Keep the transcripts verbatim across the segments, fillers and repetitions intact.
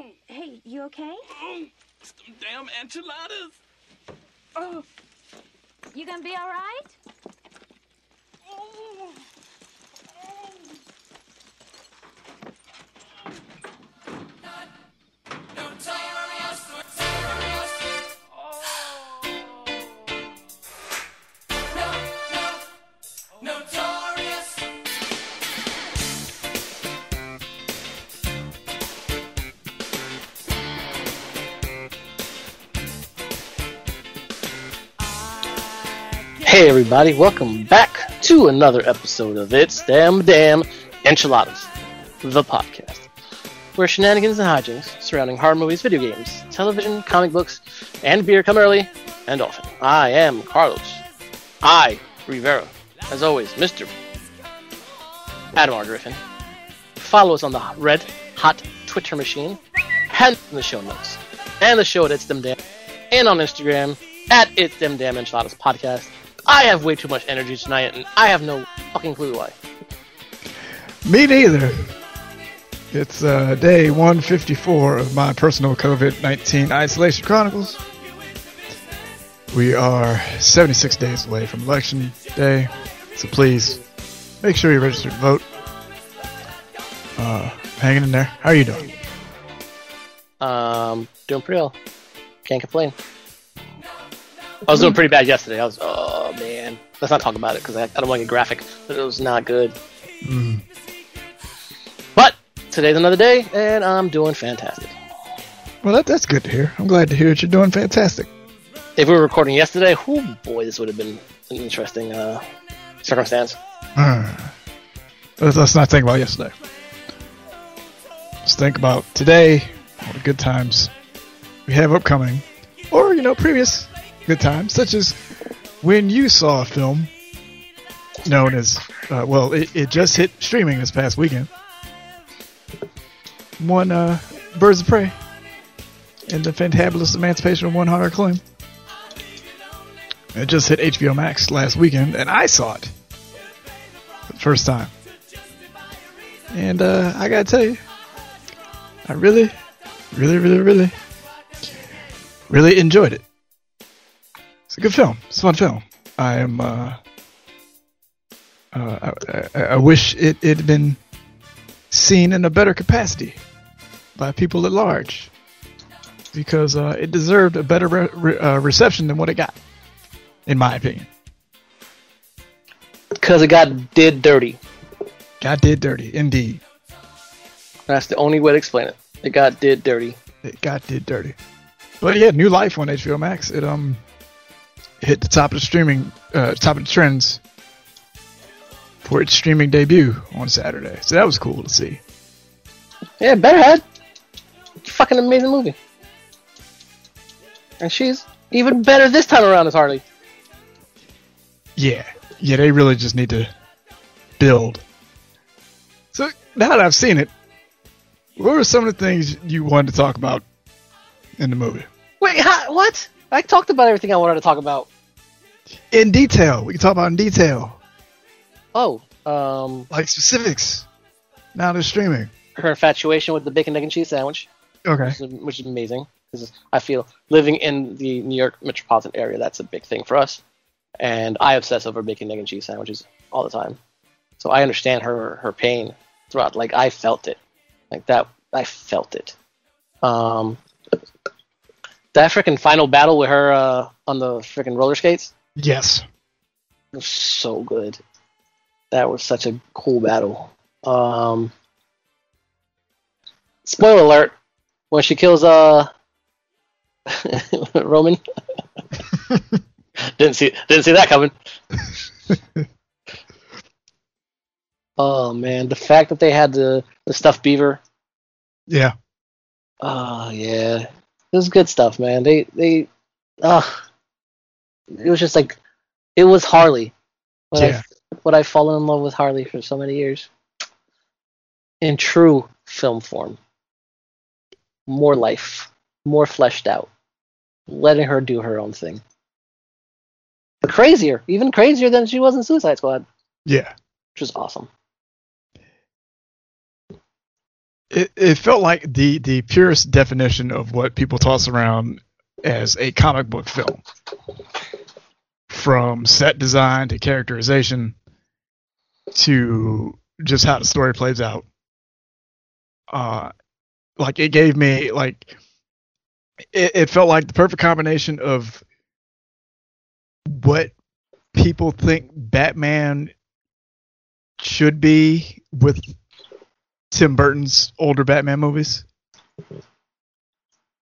Mm. Hey, you okay? Mm. Some damn enchiladas. Oh. You gonna be all right? Oh. Hey everybody, welcome back to another episode of It's Damn Damn Enchiladas, the podcast, where shenanigans and hijinks surrounding horror movies, video games, television, comic books, and beer come early and often. I am Carlos I Rivera. As always, Mister Adam R. Griffin. Follow us on the red hot Twitter machine, and in the show notes, and the show at It's Damn Damn, and on Instagram at It's Damn Damn Enchiladas Podcast. I have way too much energy tonight, and I have no fucking clue why. Me neither. It's uh, day one fifty-four of my personal COVID nineteen isolation chronicles. We are seventy-six days away from election day, so please make sure you register to vote. Uh, hanging in there. How are you doing? Um, doing pretty well. Can't complain. I was doing pretty bad yesterday. I was, oh man, let's not talk about it because I, I don't want to get graphic, but it was not good. Mm. But today's another day, and I'm doing fantastic. Well, that, that's good to hear. I'm glad to hear that you're doing fantastic. If we were recording yesterday, oh boy, this would have been an interesting uh, circumstance. Mm. Let's, let's not think about yesterday. Let's think about today, all the good times we have upcoming, or, you know, previous good times, such as when you saw a film known as, uh, well, it, it just hit streaming this past weekend. One, uh, Birds of Prey and The Fantabulous Emancipation of One Harley Quinn. It just hit H B O Max last weekend, and I saw it for the first time. And uh, I gotta tell you, I really, really, really, really, really enjoyed it. It's a good film. It's a fun film. I am. Uh, uh, I, I, I wish it it had been seen in a better capacity by people at large, because uh, it deserved a better re- re- uh, reception than what it got, in my opinion. Because it got did dirty. Got did dirty, indeed. That's the only way to explain it. It got did dirty. It got did dirty. But yeah, new life on H B O Max. It um. hit the top of the streaming, uh, top of the trends for its streaming debut on Saturday. So that was cool to see. Yeah, Betterhead. Fucking amazing movie. And she's even better this time around as Harley. Yeah. Yeah, they really just need to build. So now that I've seen it, what were some of the things you wanted to talk about in the movie? Wait, how, what? I talked about everything I wanted to talk about. In detail. We can talk about in detail. Oh. Um, like specifics. Now they're streaming. Her infatuation with the bacon, egg, and cheese sandwich. Okay. Which is, which is amazing. Because I feel living in the New York metropolitan area, that's a big thing for us. And I obsess over bacon, egg, and cheese sandwiches all the time. So I understand her her pain throughout. Like, I felt it. Like, that, I felt it. Um... That freaking final battle with her uh, on the freaking roller skates? Yes. It was so good. That was such a cool battle. Um, spoiler alert. When she kills uh, Roman. didn't see didn't see that coming. Oh, man. The fact that they had the, the stuffed beaver. Yeah. Oh, yeah. It was good stuff, man. They, they, uh, it was just like, it was Harley. What, yeah. I've, what I've fallen in love with Harley for so many years. In true film form. More life. More fleshed out. Letting her do her own thing. But crazier. Even crazier than she was in Suicide Squad. Yeah. Which was awesome. it, it felt like the the purest definition of what people toss around as a comic book film. From set design to characterization to just how the story plays out. Uh, like it gave me like it, it felt like the perfect combination of what people think Batman should be with Tim Burton's older Batman movies.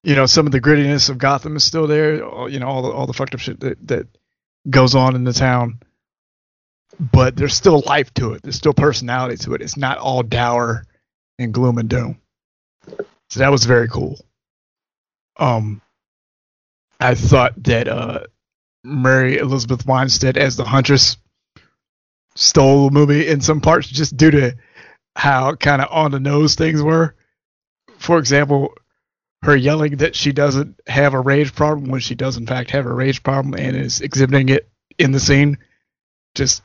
You know, some of the grittiness of Gotham is still there. You know, all the all the fucked up shit that that goes on in the town, but there's still life to it. There's still personality to it. It's not all dour and gloom and doom. So that was very cool. Um, I thought that uh, Mary Elizabeth Winstead as the Huntress stole the movie in some parts just due to how kind of on the nose things were. For example, her yelling that she doesn't have a rage problem when she does in fact have a rage problem and is exhibiting it in the scene. Just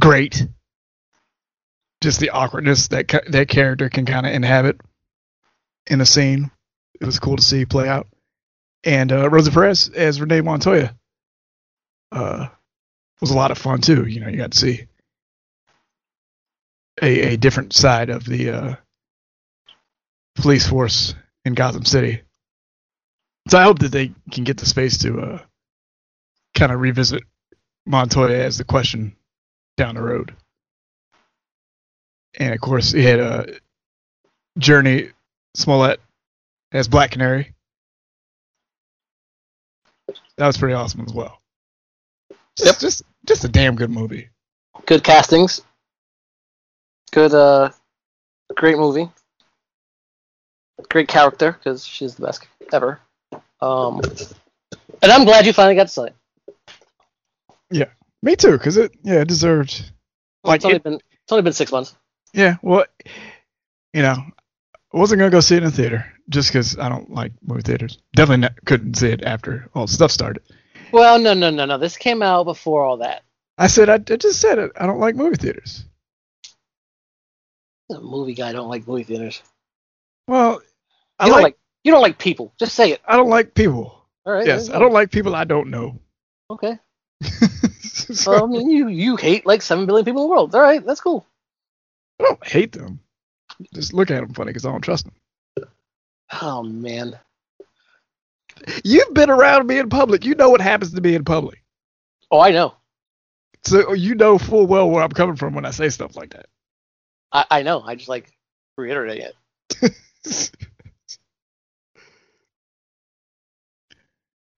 great. Just the awkwardness that that character can kind of inhabit in a scene. It was cool to see play out. And uh, Rosa Perez as Renee Montoya uh, was a lot of fun too. You know, you got to see a, a different side of the uh, police force in Gotham City. So I hope that they can get the space to uh, kind of revisit Montoya as the question down the road. And of course, he had uh, Jurnee Smollett as Black Canary. That was pretty awesome as well. Yep, just, just just a damn good movie. Good castings. Good, uh, great movie. Great character, because she's the best ever. Um, and I'm glad you finally got to see it. Yeah, me too, because it yeah it deserved. Like it's only, it, been, it's only been six months. Yeah, well, you know, I wasn't going to go see it in the theater, just because I don't like movie theaters. Definitely not, couldn't see it after all the stuff started. Well, no, no, no, no. This came out before all that. I said, I, I just said it. I don't like movie theaters. I'm a movie guy, I don't like movie theaters. Well, I you don't like, like you don't like people. Just say it. I don't like people. All right. Yes, I don't like people I don't know. Okay. So, well, I mean, you you hate like seven billion people in the world. All right, that's cool. I don't hate them. Just look at them funny because I don't trust them. Oh man. You've been around me in public. You know what happens to me in public. Oh, I know. So you know full well where I'm coming from when I say stuff like that. I, I know. I just like reiterating it.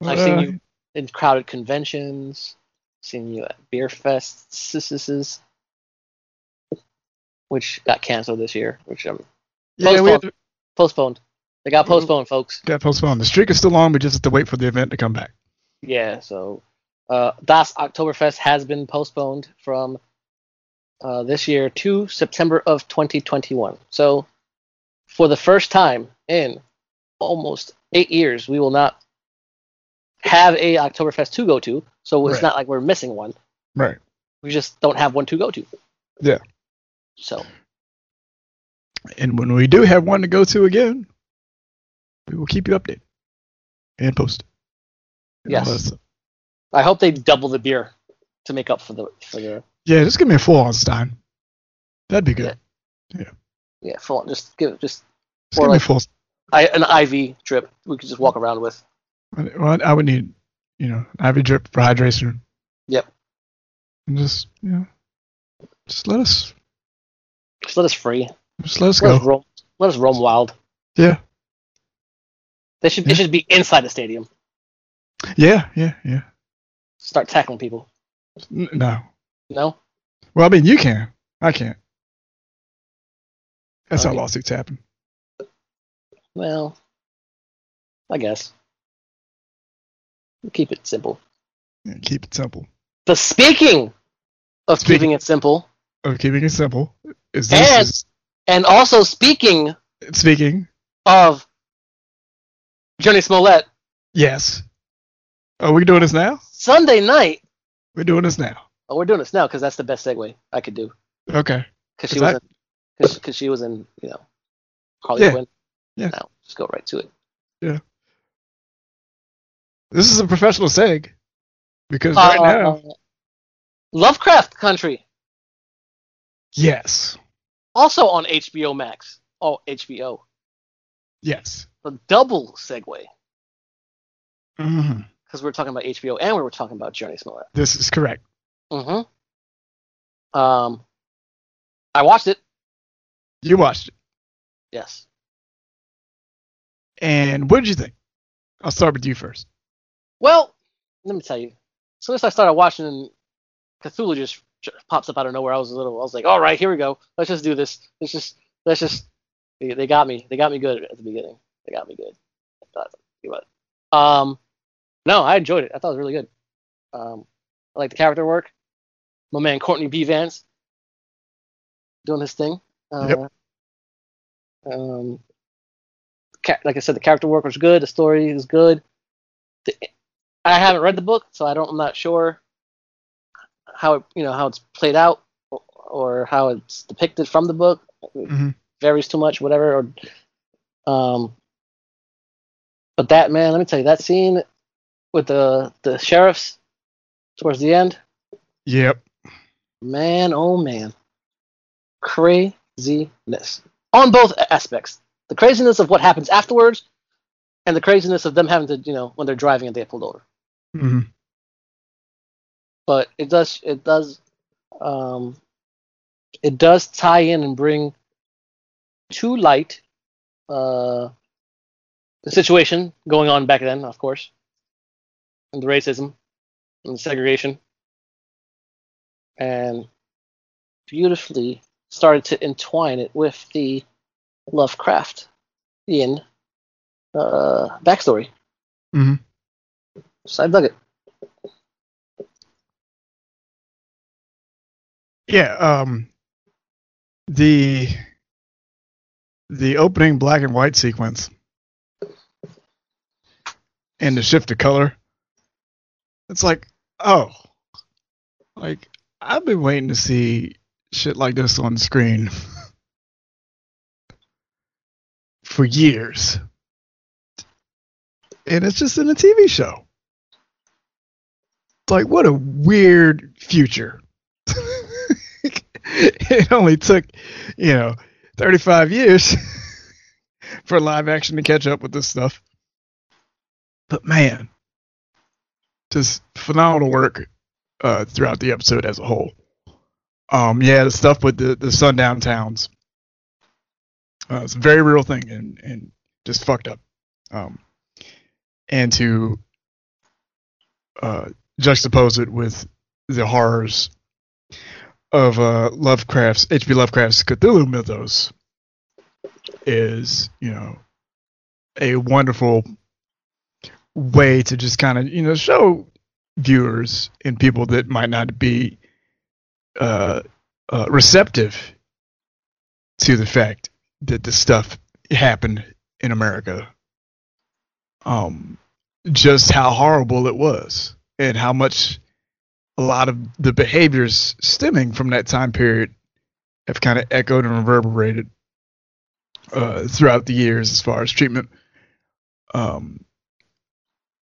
I've seen you in crowded conventions, seen you at beer fests, which got canceled this year, which I'm yeah, postponed. We had to, postponed. They got postponed, folks. Got postponed. The streak is still on. We just have to wait for the event to come back. Yeah, so uh, Das Oktoberfest has been postponed from uh, this year to September of twenty twenty-one. So for the first time in almost eight years, we will not have a Oktoberfest to go to, so it's right. Not like we're missing one. Right. We just don't have one to go to. Yeah. So. And when we do have one to go to again, we will keep you updated and posted. And yes. I hope they double the beer to make up for the for the. Yeah, just give me a full on Stein. That'd be good. Yeah. yeah. Yeah, full on. Just give it just, just or give like full. I, an I V drip we could just walk around with. Well, I would need, you know, an I V drip for hydration. Yep. And just, you know, just let us. Just let us free. Just let us let go. Us roam, let us roam wild. Yeah. They should. Yeah. It should be inside the stadium. Yeah, yeah, yeah. Start tackling people. No. No? Well, I mean, you can. I can't. That's how lawsuits happen. Well, I guess. We'll keep it simple. Yeah, keep it simple. But speaking of speaking keeping it simple. Of keeping it simple. Is this, and, is, and also speaking. Speaking. Of Jurnee Smollett. Yes. Are we doing this now? Sunday night. We're doing this now. Oh, we're doing this now because that's the best segue I could do. Okay. Because she was. Because she was in, you know, Harley yeah. Quinn? Yeah. No, just go right to it. Yeah. This is a professional seg, because uh, right now... Lovecraft Country. Yes. Also on H B O Max. Oh, H B O. Yes. A double segue. Mm-hmm. Because we were talking about H B O and we were talking about Jurnee Smollett. This is correct. Mm-hmm. Um, I watched it. You watched it. Yes. And what did you think? I'll start with you first. Well, let me tell you. As soon as I started watching, Cthulhu just pops up out of nowhere. I was a little. I was like, all right, here we go. Let's just do this. Let's just. Let's just. They, they got me. They got me good at the beginning. They got me good. I thought about it. Um, no, I enjoyed it. I thought it was really good. Um, I like the character work. My man Courtney B. Vance doing his thing. Uh, yep. Um, like I said, the character work was good. The story was good. The, I haven't read the book, so I don't. I'm not sure how it, you know, how it's played out or, or how it's depicted from the book. It mm-hmm. varies too much, whatever. Or, um, but that man, let me tell you, that scene with the the sheriffs towards the end. Yep. Man, oh man, craziness on both aspects. The craziness of what happens afterwards, and the craziness of them having to, you know, when they're driving and they get pulled over. Mm-hmm. But it does, it does, um, it does tie in and bring to light uh, the situation going on back then, of course, and the racism and the segregation, and beautifully started to entwine it with the Lovecraftian uh, backstory. Mm-hmm. So I dug it. Yeah, um, the the opening black and white sequence and the shift to color. It's like, oh, like I've been waiting to see shit like this on the screen for years, and it's just in a T V show. It's like, what a weird future. It only took, you know, thirty-five years for live action to catch up with this stuff. But man, just phenomenal work uh, throughout the episode as a whole. Um, yeah, the stuff with the, the sundown towns. Uh, it's a very real thing and, and just fucked up. Um, and to uh, juxtapose it with the horrors of uh, Lovecraft's, H P Lovecraft's Cthulhu mythos is, you know, a wonderful way to just kind of, you know, show viewers and people that might not be uh, uh, receptive to the fact that this stuff happened in America. Um, just how horrible it was and how much a lot of the behaviors stemming from that time period have kind of echoed and reverberated uh, throughout the years as far as treatment um,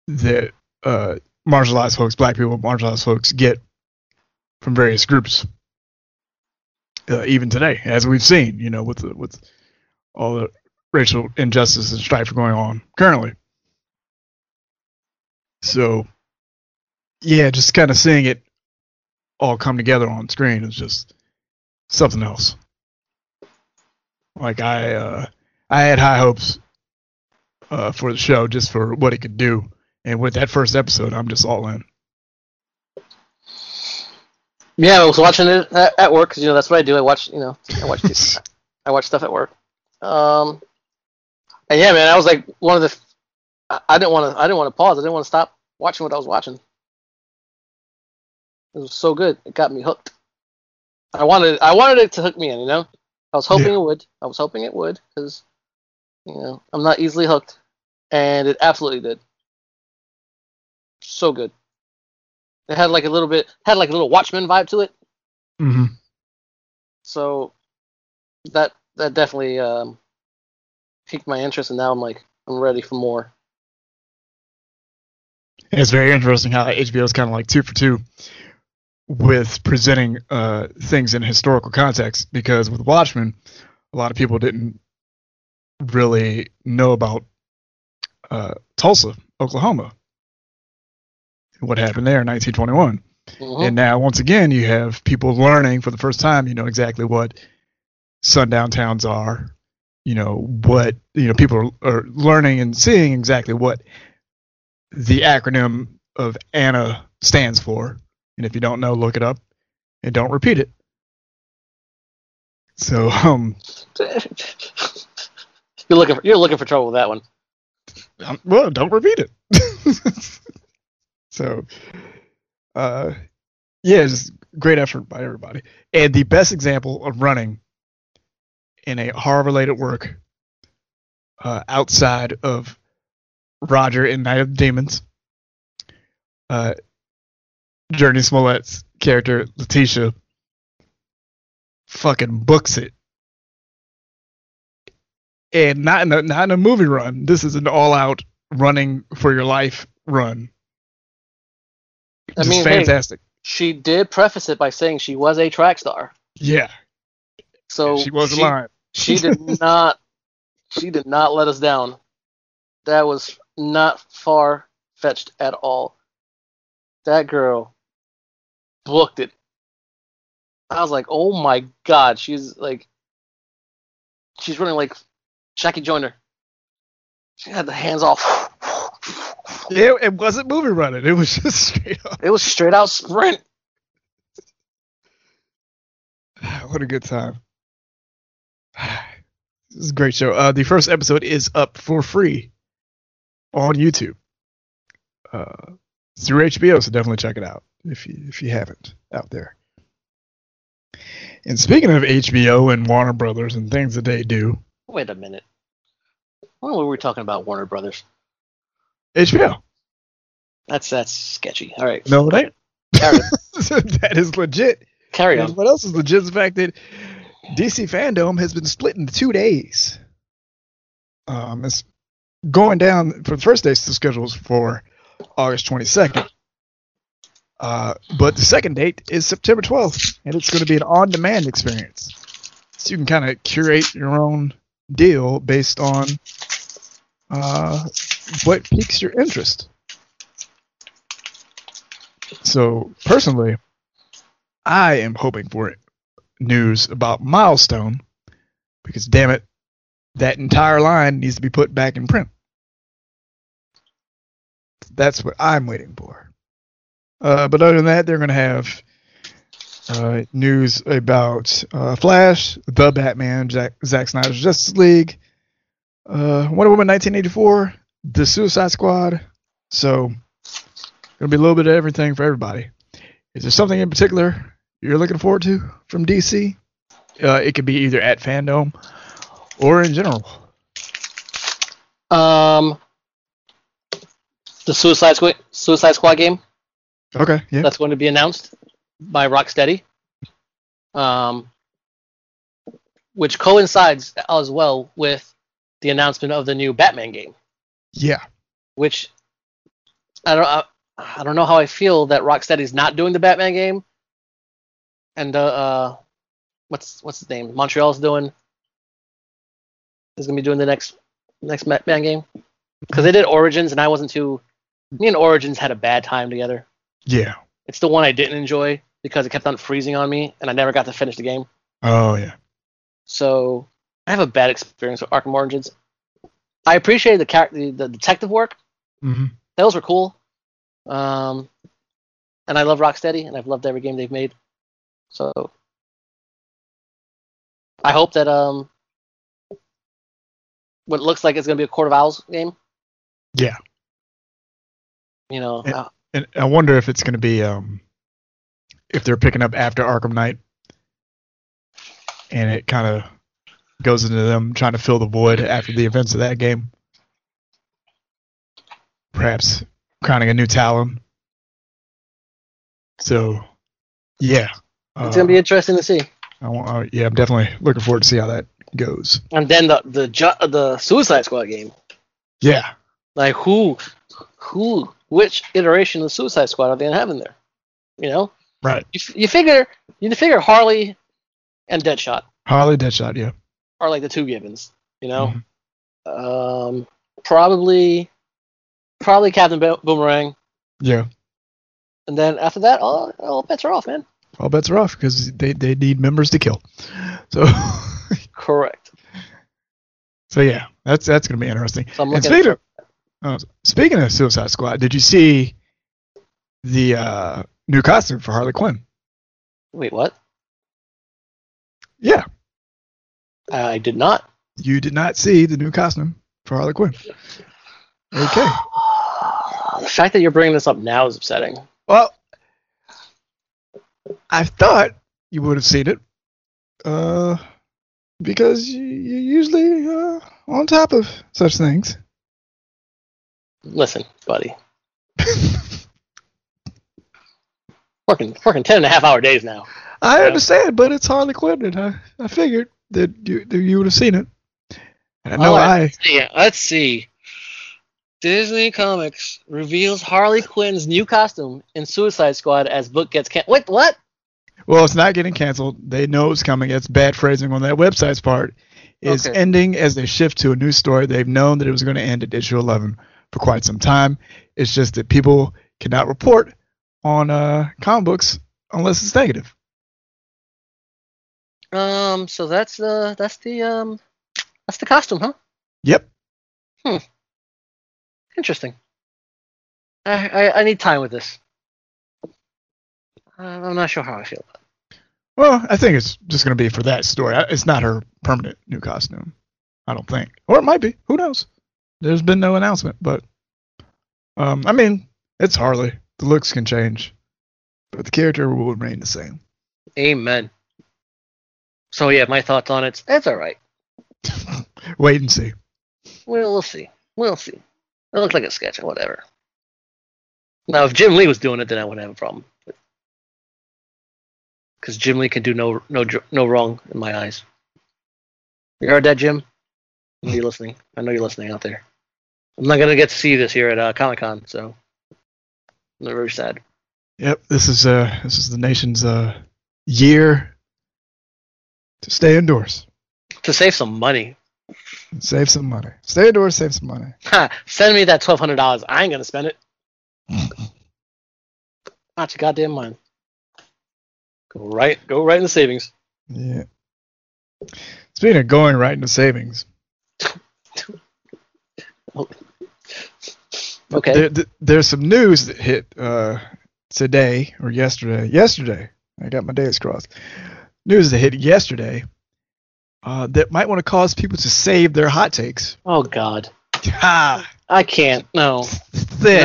that uh, marginalized folks, black people, marginalized folks get from various groups, uh, even today, as we've seen, you know, with the, with all the racial injustice and strife going on currently. So. Yeah, just kind of seeing it all come together on screen is just something else. Like I, uh, I had high hopes uh, for the show, just for what it could do, and with that first episode, I'm just all in. Yeah, I was watching it at, at work because, you know, that's what I do. I watch, you know, I watch, I watch stuff at work. Um, and yeah, man, I was like one of the. I, I didn't want to. I didn't want to pause. I didn't want to stop watching what I was watching. It was so good. It got me hooked. I wanted, I wanted it to hook me in, you know? I was hoping yeah. it would. I was hoping it would because, you know, I'm not easily hooked. And it absolutely did. So good. It had like a little bit, had like a little Watchmen vibe to it. Mm-hmm. So that that definitely um, piqued my interest, and now I'm like, I'm ready for more. It's very interesting how H B O is kind of like two for two with presenting uh, things in historical context, because with Watchmen, a lot of people didn't really know about uh, Tulsa, Oklahoma, what happened there in nineteen twenty-one. Mm-hmm. And now, once again, you have people learning for the first time, you know, exactly what sundown towns are, you know, what, you know, people are, are learning and seeing exactly what the acronym of A N A stands for. And if you don't know, look it up and don't repeat it. So, um, you're looking for, you're looking for trouble with that one. I'm, well, don't repeat it. So, uh, yeah, it's great effort by everybody. And the best example of running in a horror-related work uh, outside of Roger in Night of the Demons, uh, Jurnee Smollett's character, Letitia, fucking books it. And not in, a, not in a movie run. This is an all-out running for your life run. It's I mean, fantastic. Hey, she did preface it by saying she was a track star. Yeah. So yeah, she was alive. She did not. She did not let us down. That was not far-fetched at all. That girl booked it. I was like, oh my god, she's like, she's running like Jackie Joyner. She had the hands off. It, it wasn't movie running. It was just straight up. It was straight out sprint. What a good time. This is a great show. Uh, the first episode is up for free on YouTube uh, through H B O, so definitely check it out if you if you haven't out there. And speaking of H B O and Warner Brothers and things that they do. Wait a minute. When were we talking about Warner Brothers? H B O. That's that's sketchy. All right. No, it ain't. That is legit. Carry on. And what else is legit is the fact that D C Fandom has been split into two days. Um, it's going down for the first day's the schedules for August twenty-second. Uh, but the second date is September twelfth, and it's going to be an on-demand experience. So you can kind of curate your own deal based on uh, what piques your interest. So personally, I am hoping for it. News about Milestone, because damn it, that entire line needs to be put back in print. That's what I'm waiting for. Uh, but other than that, they're going to have uh, news about uh, Flash, The Batman, Jack, Zack Snyder's Justice League, uh, Wonder Woman nineteen eighty-four, The Suicide Squad. So, going to be a little bit of everything for everybody. Is there something in particular you're looking forward to from D C? Uh, it could be either at Fandom or in general. Um, the Suicide Squad, Suicide Squad game. Okay, yeah. That's going to be announced by Rocksteady, um, which coincides as well with the announcement of the new Batman game. Yeah. Which I don't, I, I don't know how I feel that Rocksteady's not doing the Batman game. And uh, uh, what's what's his name? Montreal's doing is gonna be doing the next next Batman game, because they did Origins, and I wasn't too. Me and Origins had a bad time together. Yeah, it's the one I didn't enjoy because it kept on freezing on me, and I never got to finish the game. Oh yeah. So I have a bad experience with Arkham Origins. I appreciated the character, the, the detective work. Mm-hmm. Those were cool. Um, and I love Rocksteady, and I've loved every game they've made. So I hope that um, what looks like it's going to be a Court of Owls game. Yeah. You know. And, uh, and I wonder if it's going to be um, if they're picking up after Arkham Knight, and it kind of goes into them trying to fill the void after the events of that game. Perhaps crowning a new Talon. So, yeah. It's going to be interesting to see. I want, uh, yeah, I'm definitely looking forward to see how that goes. And then the the ju- the Suicide Squad game. Yeah. Like who, who, which iteration of the Suicide Squad are they gonna have in there? You know. Right. You, you figure you figure Harley and Deadshot. Harley Deadshot, yeah. Are like the two givens, you know. Mm-hmm. Um, probably, probably Captain Bo- Boomerang. Yeah. And then after that, all, all bets are off, man. All bets are off because they, they need members to kill. So correct. So yeah, that's that's gonna be interesting. So and speaking of, uh, speaking of Suicide Squad, did you see the uh, new costume for Harley Quinn? Wait, what? Yeah. I did not. You did not see the new costume for Harley Quinn. Okay. The fact that you're bringing this up now is upsetting. Well, I thought you would have seen it, uh, because you, you're usually uh, on top of such things. Listen, buddy. working, working ten and a half hour days now. I understand, know? But it's Harley Quinn, and I, I figured that you, that you would have seen it. And I know oh, I... Let's see. Let's see. Disney Comics reveals Harley Quinn's new costume in Suicide Squad as book gets canceled. Wait, what? Well, it's not getting canceled. They know it's coming. That's bad phrasing on that website's part. It's okay. Ending as they shift to a new story. They've known that it was going to end at issue eleven for quite some time. It's just that people cannot report on uh, comic books unless it's negative. Um. So that's uh that's the um that's the costume, huh? Yep. Hmm. Interesting. I, I, I need time with this. I'm not sure how I feel about it. Well, I think it's just going to be for that story. It's not her permanent new costume, I don't think. Or it might be. Who knows? There's been no announcement, but um, I mean, it's Harley. The looks can change, but the character will remain the same. Amen. So yeah, my thoughts on it's it's all right. Wait and see. Well, we'll see. We'll see. It looks like a sketch or whatever. Now, if Jim Lee was doing it, then I wouldn't have a problem. Because Jim Lee can do no no no wrong in my eyes. You heard that, Jim? Are you listening? I know you're listening out there. I'm not going to get to see you this year at uh, Comic-Con, so I'm very sad. Yep, this is uh this is the nation's uh year to stay indoors. To save some money. Save some money. Stay indoors, save some money. Ha, send me that twelve hundred dollars. I ain't going to spend it. Not your goddamn mind. Go right go right in the savings. Yeah. Speaking of going right in the savings. Okay. There, there, there's some news that hit uh, today or yesterday. Yesterday. I got my days crossed. News that hit yesterday. Uh, that might want to cause people to save their hot takes. Oh, God. Ah. I can't. No. Thin.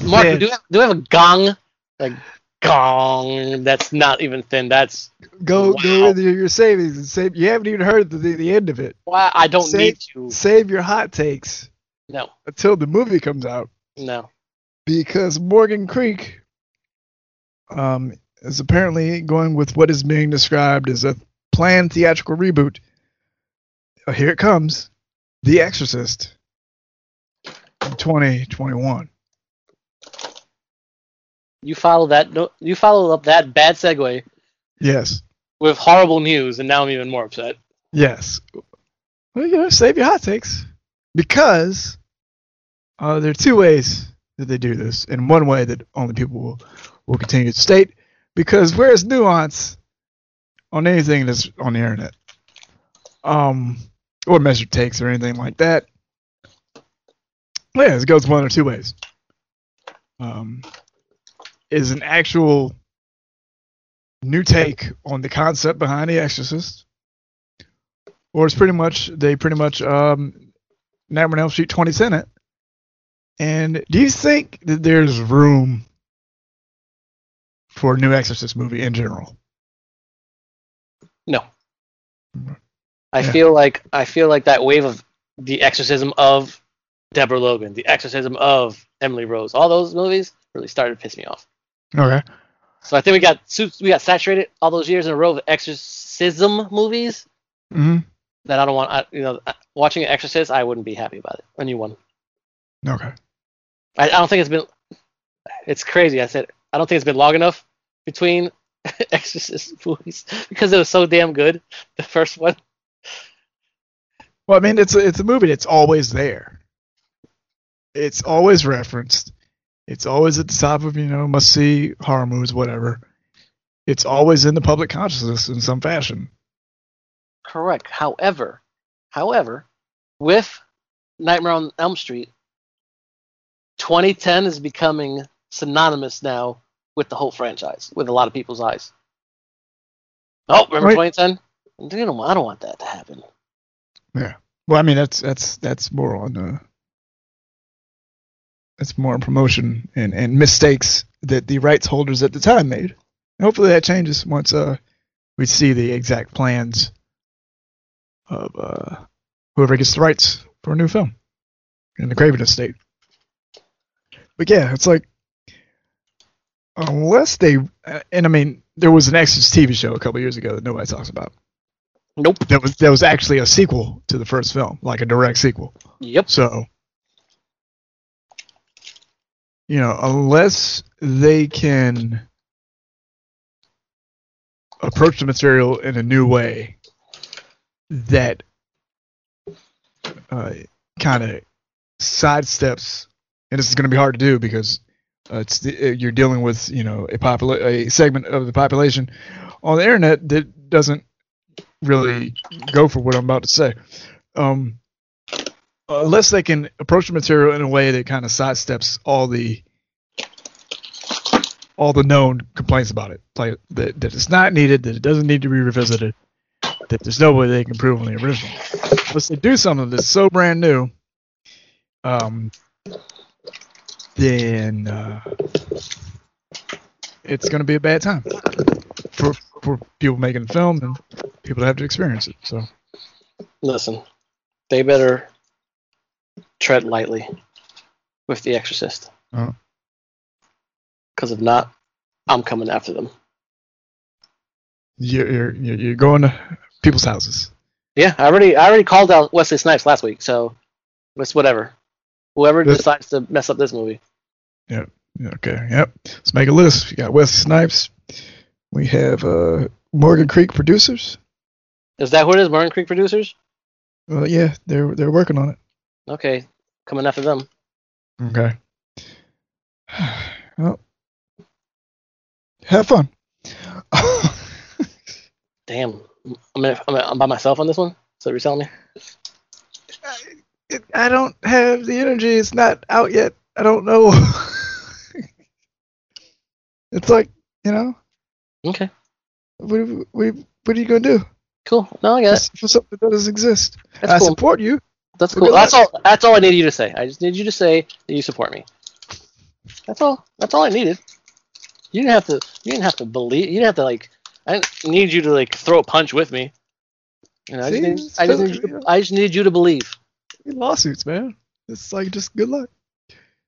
No. Mark, thin. Do, we have, do we have a gong? Like, gong. That's not even thin. That's. Go, wow. Go into your savings. And save. You haven't even heard the, the end of it. Well, I don't save, need to. Save your hot takes. No. Until the movie comes out. No. Because Morgan Creek um, is apparently going with what is being described as a planned theatrical reboot. Here it comes. The Exorcist in twenty twenty-one. You follow that you follow up that bad segue. Yes. With horrible news, and now I'm even more upset. Yes. Well, you know, save your hot takes. Because uh, there are two ways that they do this, and one way that only people will, will continue to state, because where's nuance on anything that's on the internet? Um, or measured takes or anything like that. Yeah, it goes one or two ways. Um, is an actual new take on the concept behind The Exorcist, or it's pretty much they pretty much um, Nightmare on Elm Street twenty ten it. And do you think that there's room for a new Exorcist movie in general? No. Mm-hmm. I yeah. feel like I feel like that wave of the exorcism of Deborah Logan, the exorcism of Emily Rose, all those movies really started to piss me off. Okay. So I think we got we got saturated all those years in a row of exorcism movies. Mm-hmm. that I don't want. I, you know, watching an Exorcist, I wouldn't be happy about it. A new one. Okay. I, I don't think it's been. It's crazy. I said I don't think it's been long enough between Exorcist movies because it was so damn good. The first one. Well, I mean, it's a, it's a movie. It's always there. It's always referenced. It's always at the top of, you know, must see horror movies, whatever. It's always in the public consciousness in some fashion. Correct. However, however, with Nightmare on Elm Street, twenty ten is becoming synonymous now with the whole franchise, with a lot of people's eyes. Oh, remember twenty ten? Right. I don't want that to happen. Yeah. Well, I mean, that's that's that's more on uh, that's more on promotion and, and mistakes that the rights holders at the time made. And hopefully that changes once uh we see the exact plans of uh, whoever gets the rights for a new film in the Craven estate. But yeah, it's like, unless they, and I mean, there was an Exorcist T V show a couple years ago that nobody talks about. Nope. That was that was actually a sequel to the first film, like a direct sequel. Yep. So, you know, unless they can approach the material in a new way that uh, kind of sidesteps, and this is going to be hard to do because uh, it's the, you're dealing with, you know, a popula- a segment of the population on the internet that doesn't really go for what I'm about to say. Um, unless they can approach the material in a way that kind of sidesteps all the all the known complaints about it, like that, that it's not needed, that it doesn't need to be revisited, that there's no way they can prove on the original. Unless they do something that's so brand new, um, then uh, it's going to be a bad time for for people making the film and people have to experience it. So, listen, they better tread lightly with The Exorcist. Uh-huh. Because if not, I'm coming after them. You're, you're you're going to people's houses. Yeah, I already I already called out Wesley Snipes last week, so it's whatever. Whoever this, decides to mess up this movie. Yeah. Okay. Yep. Let's make a list. We got Wesley Snipes. We have uh, Morgan Creek producers. Is that who it is? Morgan Creek producers? Well, uh, yeah, they're they're working on it. Okay, coming after them. Okay. Well. Have fun. Damn, I'm, in, I'm I'm by myself on this one. So you're telling me? I, it, I don't have the energy. It's not out yet. I don't know. It's like, you know. Okay. What what what are you gonna do? Cool. No, I guess for something that doesn't exist. That's I cool. support you. That's cool. That's all. That's all I need you to say. I just need you to say that you support me. That's all. That's all I needed. You didn't have to. You didn't have to believe. You didn't have to like. I didn't need you to like throw a punch with me. You know, See, I just, need, I, just need you to, I just needed you to believe. Lawsuits, man. It's like just good luck.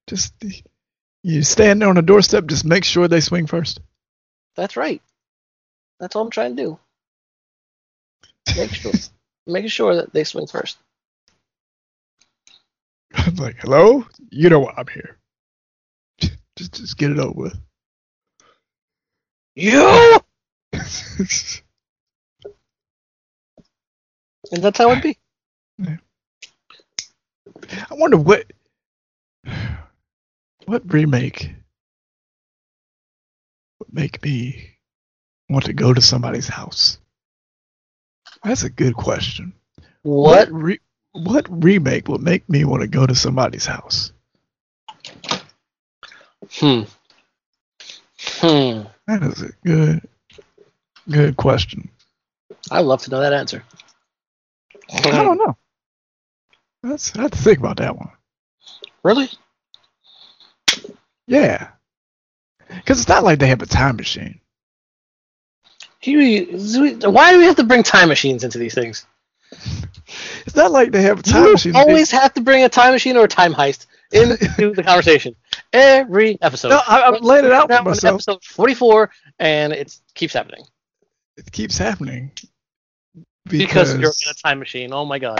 Just you stand there on the doorstep. Just make sure they swing first. That's right. That's all I'm trying to do. Make sure, making sure that they swing first. I'm like, hello. You know why I'm here. Just, just get it over with. You and that's how it be. Yeah. I wonder what what remake would make me want to go to somebody's house. That's a good question. What what, re, what remake would make me want to go to somebody's house? Hmm. Hmm. That is a good, good question. I'd love to know that answer. I don't know. That's, I have to think about that one. Really? Yeah. Because it's not like they have a time machine. Why do we have to bring time machines into these things? It's not like they have a time you machine. You always have to bring a time machine or a time heist into the conversation. Every episode. No, I, I'm laying it out for myself. Episode forty-four, and it keeps happening. It keeps happening. Because, because you're in a time machine. Oh my god.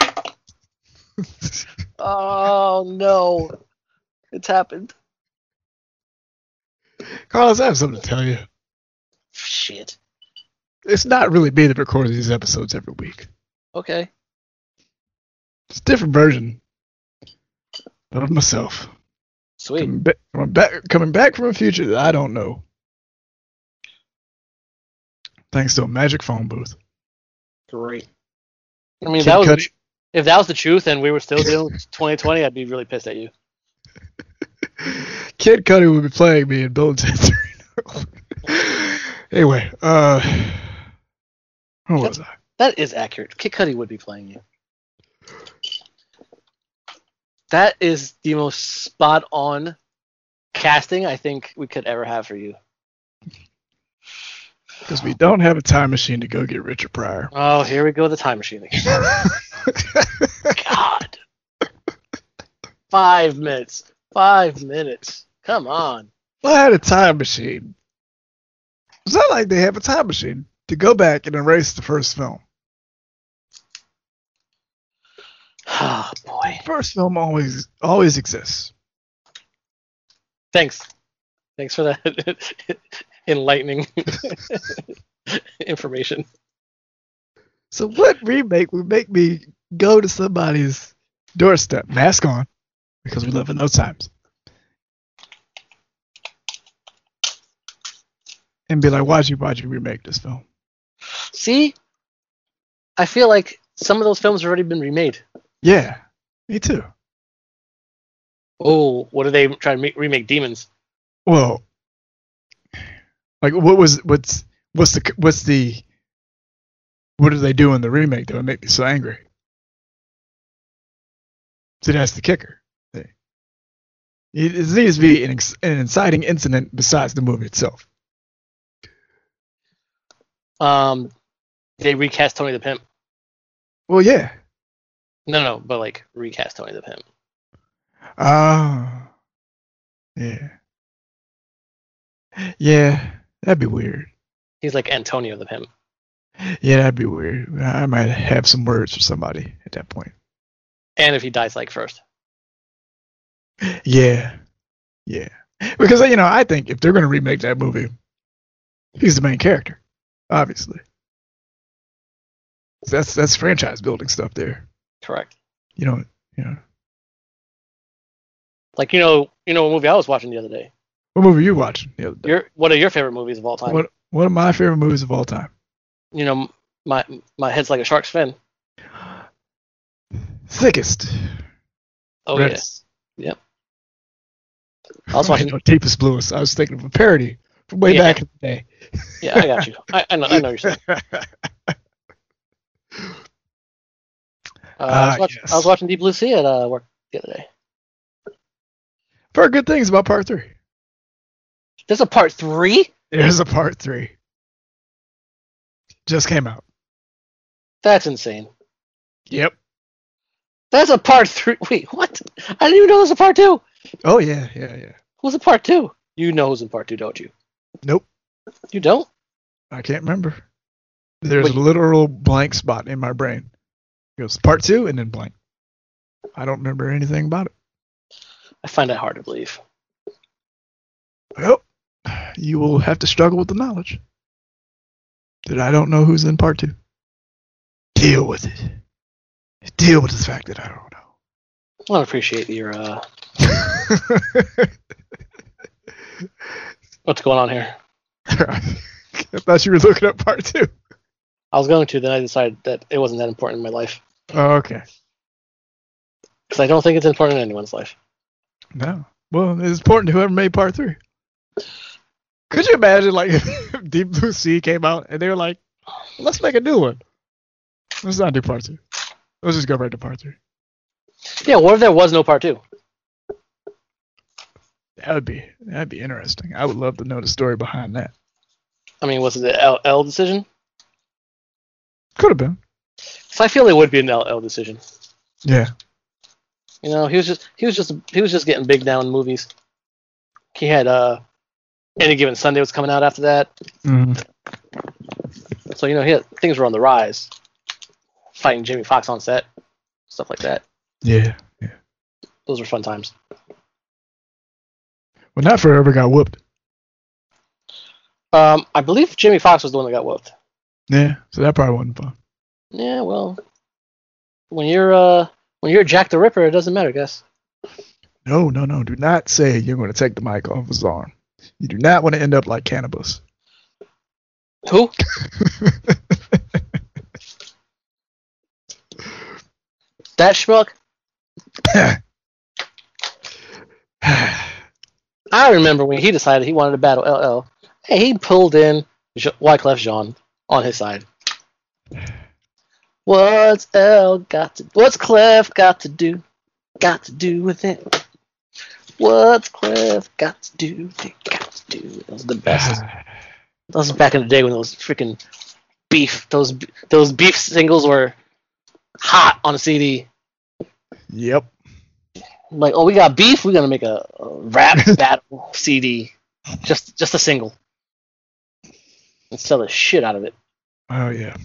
Oh no. It's happened. Carlos, I have something to tell you. Shit. It's not really me that records these episodes every week. Okay. It's a different version of myself. Sweet. Coming back, coming back, coming back from a future that I don't know. Thanks to a magic phone booth. Great. I mean, King that was Cuddy. If that was the truth and we were still doing twenty twenty, I'd be really pissed at you. Kid Cudi would be playing me in Bill and Ted's Arena. Anyway, uh, where was That's, I? That is accurate. Kid Cudi would be playing you. That is the most spot-on casting I think we could ever have for you. Because we don't have a time machine to go get Richard Pryor. Oh, here we go with the time machine again. God. Five minutes. Five minutes. Come on. Well, I had a time machine. It's not like they have a time machine to go back and erase the first film. Oh, boy. The first film always always exists. Thanks. Thanks for that enlightening information. So what remake would make me go to somebody's doorstep, mask on, because we live in those times, and be like, why'd you, why'd you remake this film? See? I feel like some of those films have already been remade. Yeah, me too. Oh, what are they trying to make, remake? Demons? Well, like what was what's what's the what's the what do they do in the remake that would make me so angry? So that's the kicker. It needs to be an, ex- an inciting incident besides the movie itself. Um, they recast Tony the Pimp. Well, yeah. No, no, but like recast Tony the Pimp. Oh, yeah, yeah. That'd be weird. He's like Antonio the Pimp. Yeah, that'd be weird. I might have some words for somebody at that point. And if he dies like first. Yeah, yeah. Because, you know, I think if they're going to remake that movie, he's the main character, obviously. So that's that's franchise building stuff there. Correct. You know, you know. Like, you know, you know, a movie I was watching the other day. What movie were you watching the other day? Your, what are your favorite movies of all time? What What are my favorite movies of all time? You know, my my head's like a shark's fin. Thickest. Oh, yes. Yeah. Yep. I was watching Deepest Bluest. I was thinking of a parody from way yeah. back in the day. Yeah, I got you. I, I know. I know you're saying. uh, I, was watching, uh, yes. I was watching Deep Blue Sea at uh, work the other day. I've heard good things about Part Three. There's a Part Three. There's a Part Three. Just came out. That's insane. Yep. That's a Part Three. Wait, what? I didn't even know there was a Part Two. Oh, yeah, yeah, yeah. Who's in Part two? You know who's in Part two, don't you? Nope. You don't? I can't remember. There's Wait. a literal blank spot in my brain. It goes Part two and then blank. I don't remember anything about it. I find that hard to believe. Well, you will have to struggle with the knowledge that I don't know who's in Part two. Deal with it. Deal with the fact that I don't know. Well, I appreciate your... uh. What's going on here? I thought you were looking up Part two. I was going to, then I decided that it wasn't that important in my life. Oh, okay. Because I don't think it's important in anyone's life. No. Well, it's important to whoever made Part three. Could you imagine, like, if Deep Blue Sea came out and they were like, let's make a new one. Let's not do Part two. Let's just go right to Part three. Yeah, what if there was no Part two? That would be that'd be interesting. I would love to know the story behind that. I mean, was it an L L decision? Could have been. So I feel it would be an L L decision. Yeah. You know, he was just he was just he was just getting big now in movies. He had uh, Any Given Sunday was coming out after that. Mm-hmm. So you know, he had, things were on the rise. fighting Jamie Foxx on set, stuff like that. Yeah, yeah. Those were fun times. Well, not forever got whooped. Um, I believe Jamie Foxx was the one that got whooped. Yeah, so that probably wasn't fun. Yeah, well, when you're uh, when you're Jack the Ripper, it doesn't matter, I guess. No, no, no. Do not say you're going to take the mic off his arm. You do not want to end up like Cannabis. Who? That schmuck? I remember when he decided he wanted to battle L L. Hey, he pulled in Je- Wyclef Jean on his side. What's L got to? What's Clef got to do? Got to do with it. What's Clef got to do? They got to do. It was the best. That was back in the day when those freaking beef, those those beef singles were hot on a C D. Yep. Like, oh, we got beef. We're gonna make a, a rap battle C D, just just a single, and sell the shit out of it. Oh yeah.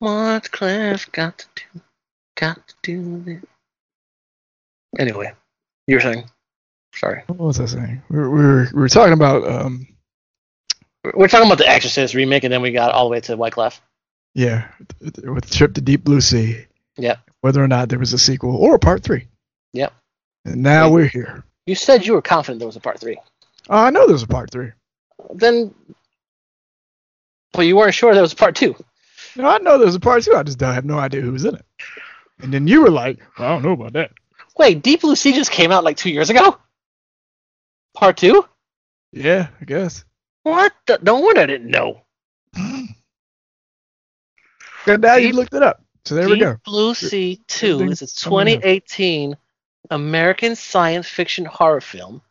What's Clef got to do? Got to do with it. Anyway, you were saying. Sorry. What was I saying? We were, we were, we were talking about... Um, we're talking about the Exorcist remake, and then we got all the way to Wyclef. Yeah, with Trip to Deep Blue Sea. Yep. Whether or not there was a sequel or a part three. Yep. And now Wait, we're here. You said you were confident there was a part three. Uh, I know there was a part three. Then... Well, you weren't sure there was a part two. No, I know there was a part two. I just don't have no idea who was in it. And then you were like, well, I don't know about that. Wait, Deep Blue Sea just came out like two years ago? Part two? Yeah, I guess. What? The, no wonder I didn't know. And now Deep, you looked it up. So there Deep we go. Deep Blue Sea two is a twenty eighteen American science fiction horror film.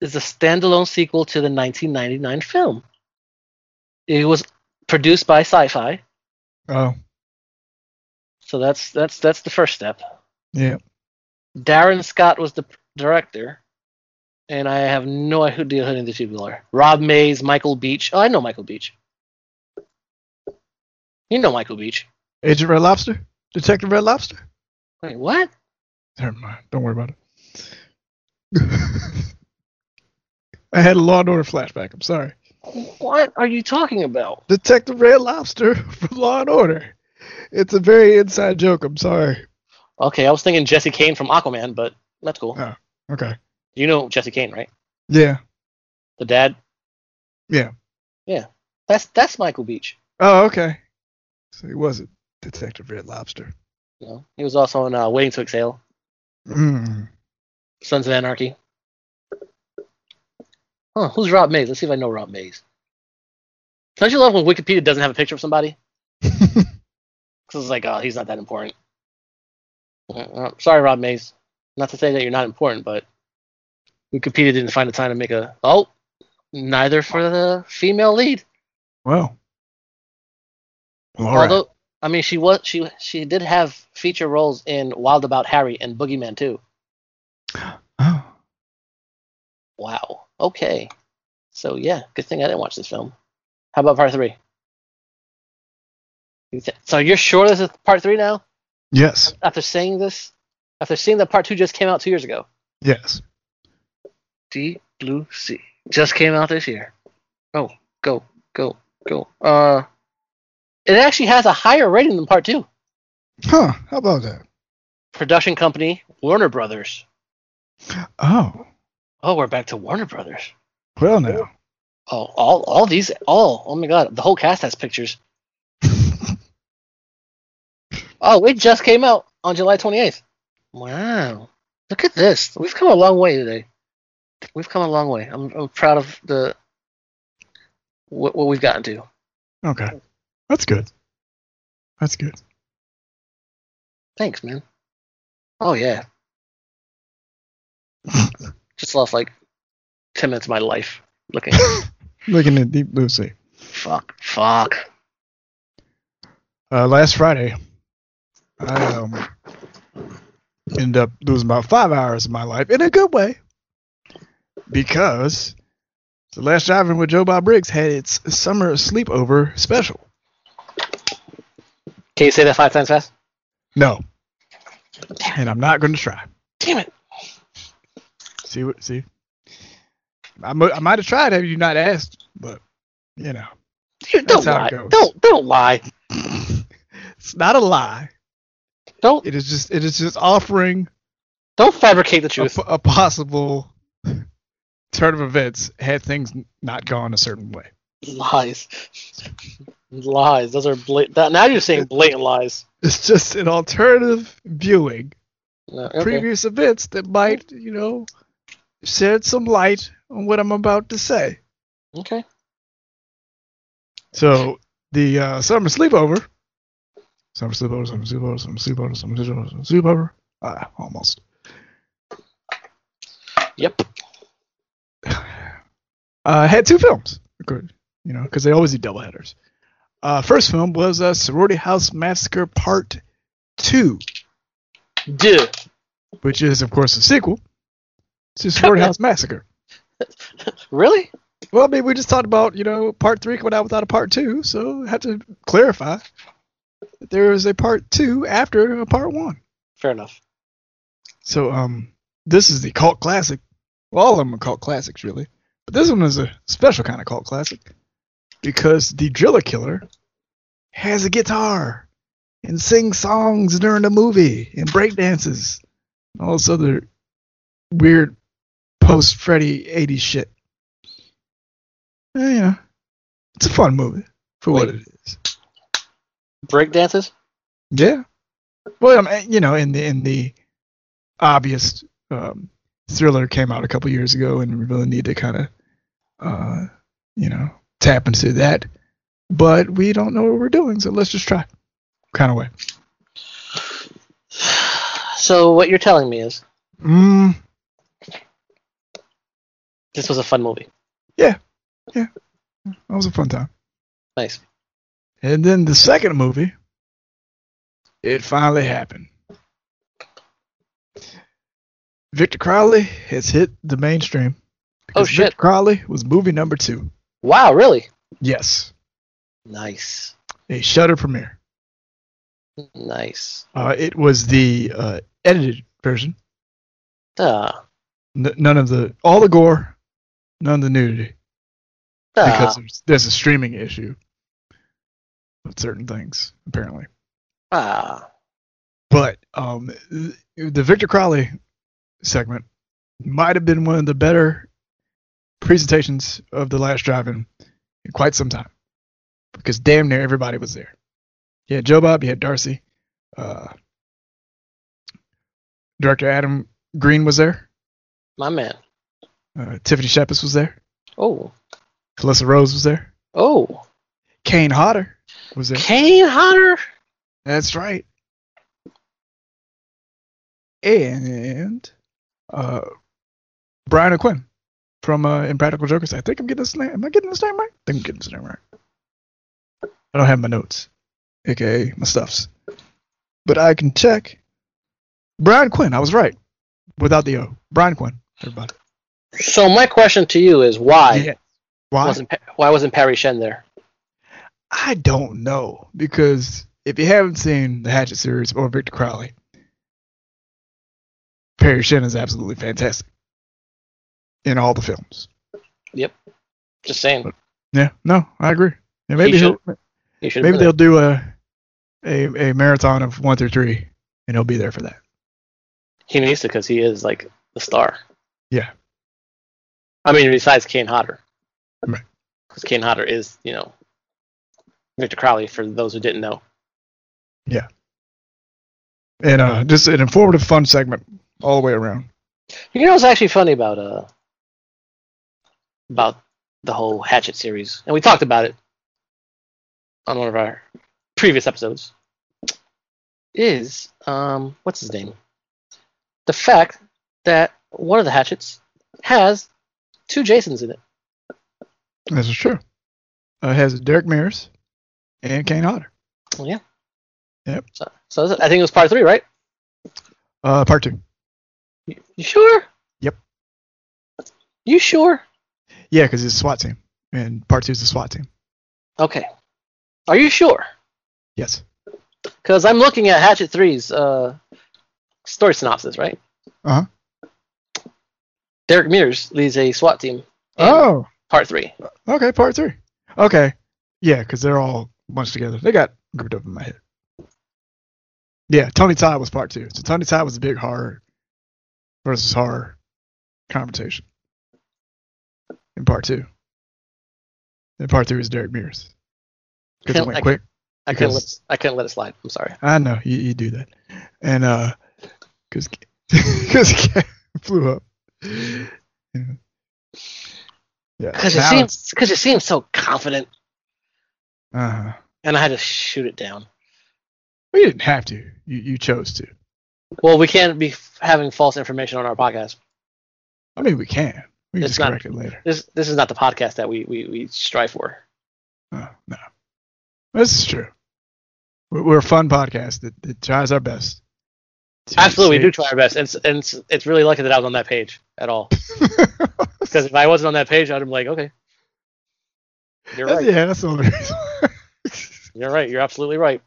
It's a standalone sequel to the nineteen ninety-nine film. It was produced by Sci-Fi. Oh. So that's that's that's the first step. Yeah. Darren Scott was the director. And I have no idea who any of these people are. Rob Mays, Michael Beach. Oh, I know Michael Beach. You know Michael Beach. Agent Red Lobster? Detective Red Lobster? Wait, what? Never mind. Don't worry about it. I had a Law and Order flashback. I'm sorry. What are you talking about? Detective Red Lobster from Law and Order. It's a very inside joke. I'm sorry. Okay, I was thinking Jesse Kane from Aquaman, but that's cool. Oh, okay. You know Jesse Kane, right? Yeah. The dad? Yeah. Yeah. That's that's Michael Beach. Oh, okay. So he wasn't Detective Red Lobster. No. He was also in uh, Waiting to Exhale. Mm. Sons of Anarchy. Huh, who's Rob Mays? Let's see if I know Rob Mays. Don't you love when Wikipedia doesn't have a picture of somebody? Because it's like, oh, he's not that important. Uh, sorry, Rob Mays. Not to say that you're not important, but Wikipedia didn't find the time to make a... Oh, neither for the female lead. Well, well all although right. I mean, she was she she did have feature roles in Wild About Harry and Boogeyman two. Oh. Wow. Okay. So yeah, good thing I didn't watch this film. How about part three? So you're sure this is part three now? Yes. After saying this, after seeing that part two just came out two years ago. Yes. Deep Blue Sea just came out this year. Oh, go, go, go. Uh, it actually has a higher rating than part two. Huh? How about that? Production company Warner Brothers. Oh. Oh, we're back to Warner Brothers. Well, now. Oh, all all these. Oh, oh my God! The whole cast has pictures. Oh, it just came out on July twenty-eighth. Wow! Look at this. We've come a long way today. We've come a long way. I'm, I'm proud of the what, what we've gotten to. Okay, that's good. That's good. Thanks, man. Oh yeah. Just lost like ten minutes of my life looking looking at Deep Blue Sea. Fuck. Fuck. Uh, last Friday, I um ended up losing about five hours of my life in a good way. Because The Last Drive-In with Joe Bob Briggs had its summer sleepover special. Can you say that five times fast? No. Damn. And I'm not going to try. Damn it. See what? See. I, m- I might have tried had you not asked, but you know. Dude, don't lie. Don't don't lie. It's not a lie. Don't. It is just it is just offering. Don't fabricate the truth. A, a possible turn of events had things not gone a certain way. Lies. Lies. Those are blatant. That, now you're saying blatant lies. It's just an alternative viewing. No, okay. Previous events that might, you know, shed some light on what I'm about to say. Okay. So the uh, summer sleepover. Summer sleepover. Summer sleepover. Summer sleepover. Summer sleepover. Summer sleepover. Ah, almost. Yep. Uh, had two films. Good. You know, because they always do doubleheaders. Uh, first film was uh, Sorority House Massacre Part Two. Duh. Which is, of course, a sequel to Sorority House Massacre. Really? Well, I mean, we just talked about, you know, Part Three coming out without a Part Two, so I had to clarify that there was a Part Two after a Part One. Fair enough. So, um, this is the cult classic. Well, all of them are cult classics, really. But this one is a special kind of cult classic because the driller killer has a guitar and sings songs during the movie and break dances and all this other weird post-Freddy eighties shit. And, you know, it's a fun movie for Wait. what it is. Break dances? Yeah. Well, I mean, you know, in the in the obvious um, Thriller came out a couple years ago, and we really need to kind of, uh, you know, tap into that. But we don't know what we're doing, so let's just try. Kind of way. So what you're telling me is, mm. this was a fun movie. Yeah, yeah, that was a fun time. Nice. And then the second movie. It finally happened. Victor Crowley has hit the mainstream. Oh, shit. Victor Crowley was movie number two. Wow, really? Yes. Nice. A Shudder premiere. Nice. Uh, it was the uh, edited version. Ah. N- none of the... All the gore, none of the nudity. Ah. Because there's, there's a streaming issue with certain things, apparently. Ah. But um, the Victor Crowley segment might have been one of the better presentations of the last drive-in in quite some time, because damn near everybody was there. You had Joe Bob, you had Darcy, uh, director Adam Green was there. My man. Uh, Tiffany Shepis was there. Oh. Alyssa Rose was there. Oh. Kane Hodder was there. Kane Hodder. That's right. And uh, Brian O'Quinn from uh, Impractical Jokers. I think I'm getting this name. Am I getting this name right? I think I'm getting this name right. I don't have my notes, aka my stuffs. But I can check. Brian Quinn. I was right. Without the O. Brian Quinn, everybody. So my question to you is why? Yeah. Why? Wasn't, why wasn't Perry Shen there? I don't know. Because... if you haven't seen the Hatchet series or Victor Crowley, Perry Shen is absolutely fantastic in all the films. Yep. Just saying. But, yeah. No, I agree. Yeah, maybe he he'll, he maybe they'll do a, a a marathon of one through three, and he'll be there for that. He needs to, because he is like the star. Yeah. I mean, besides Kane Hodder, right? Because Kane Hodder is, you know, Victor Crowley for those who didn't know. Yeah. And uh, just an informative, fun segment all the way around. You know what's actually funny about uh about the whole Hatchet series, and we talked about it on one of our previous episodes, is um what's his name? The fact that one of the Hatchets has two Jasons in it. This is true. Uh, it has Derek Mears and Kane Hodder. Well, yeah. Yep. So, so I think it was part three, right? Uh, part two. You, you sure? Yep. You sure? Yeah, because it's a SWAT team, and part two is the SWAT team. Okay. Are you sure? Yes. Because I'm looking at Hatchet three's uh, story synopsis, right? Uh huh. Derek Mears leads a SWAT team. Oh. Part three. Okay, part three. Okay. Yeah, because they're all bunched together. They got grouped up in my head. Yeah, Tony Todd was part two. So Tony Todd was a big horror versus horror conversation in part two. And part three is Derek Mears. Because it went I quick. I because, couldn't, let, I couldn't let it slide. I'm sorry. I know. You, you do that. And uh, because it flew up. Yeah. Because yeah. it, it seemed so confident. Uh-huh. And I had to shoot it down. Well, you didn't have to. You you chose to. Well, we can't be f- having false information on our podcast. I mean, we can. We can it's just not, correct it later. This this is not the podcast that we, we, we strive for. Oh, no. This is true. We're, we're a fun podcast that, that tries our best. Absolutely, stay. We do try our best. And it's, and it's, it's really lucky that I was on that page at all. Because if I wasn't on that page, I'd have been like, okay. You're right. Yeah, that's the only reason. You're right. You're absolutely right.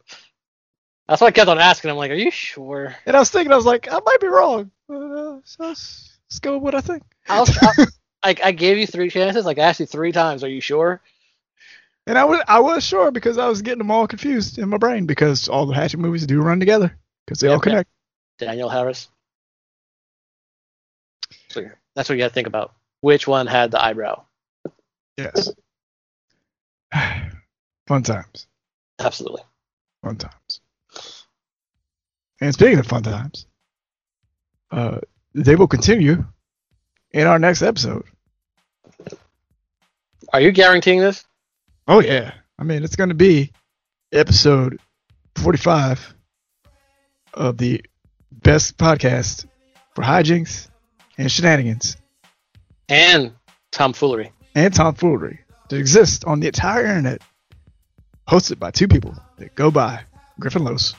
That's why I kept on asking. I'm like, are you sure? And I was thinking, I was like, I might be wrong. Uh, so let's, let's go with what I think. I, was, I, I gave you three chances. Like, I asked you three times, are you sure? And I was, I was sure because I was getting them all confused in my brain because all the Hatchet movies do run together because they yeah, all connect. Yeah. Daniel Harris. So that's what you got to think about. Which one had the eyebrow? Yes. Fun times. Absolutely. Fun times. And speaking of fun times, uh, they will continue in our next episode. Are you guaranteeing this? Oh, yeah. I mean, it's going to be episode forty-five of the best podcast for hijinks and shenanigans. And tomfoolery. And tomfoolery that exists on the entire internet. Hosted by two people that go by Griffin Lose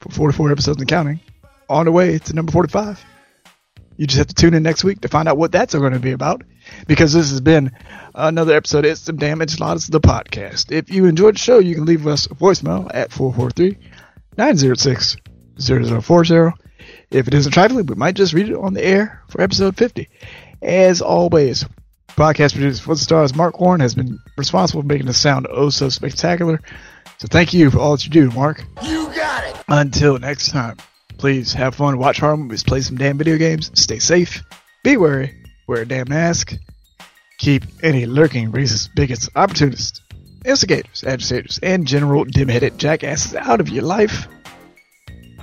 for forty-four episodes and counting, on the way to number forty-five. You just have to tune in next week to find out what that's going to be about, because this has been another episode of It's Some Damn Enchiladas, the podcast. If you enjoyed the show, you can leave us a voicemail at four four three, nine zero six, zero zero four zero. If it isn't trifling, we might just read it on the air for episode fifty. As always, podcast producer for the stars, Mark Warren, has been responsible for making the sound oh so spectacular. So thank you for all that you do, Mark. You got it! Until next time, please have fun, watch horror movies, play some damn video games, stay safe, be wary, wear a damn mask, keep any lurking racist, bigots, opportunists, instigators, agitators, and general dim-headed jackasses out of your life.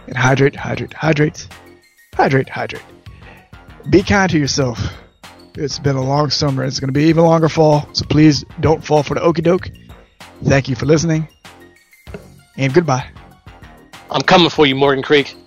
And hydrate, hydrate, hydrate, hydrate, hydrate. Be kind to yourself. It's been a long summer. It's going to be even longer fall. So please don't fall for the okie doke. Thank you for listening. And goodbye. I'm coming for you, Morgan Creek.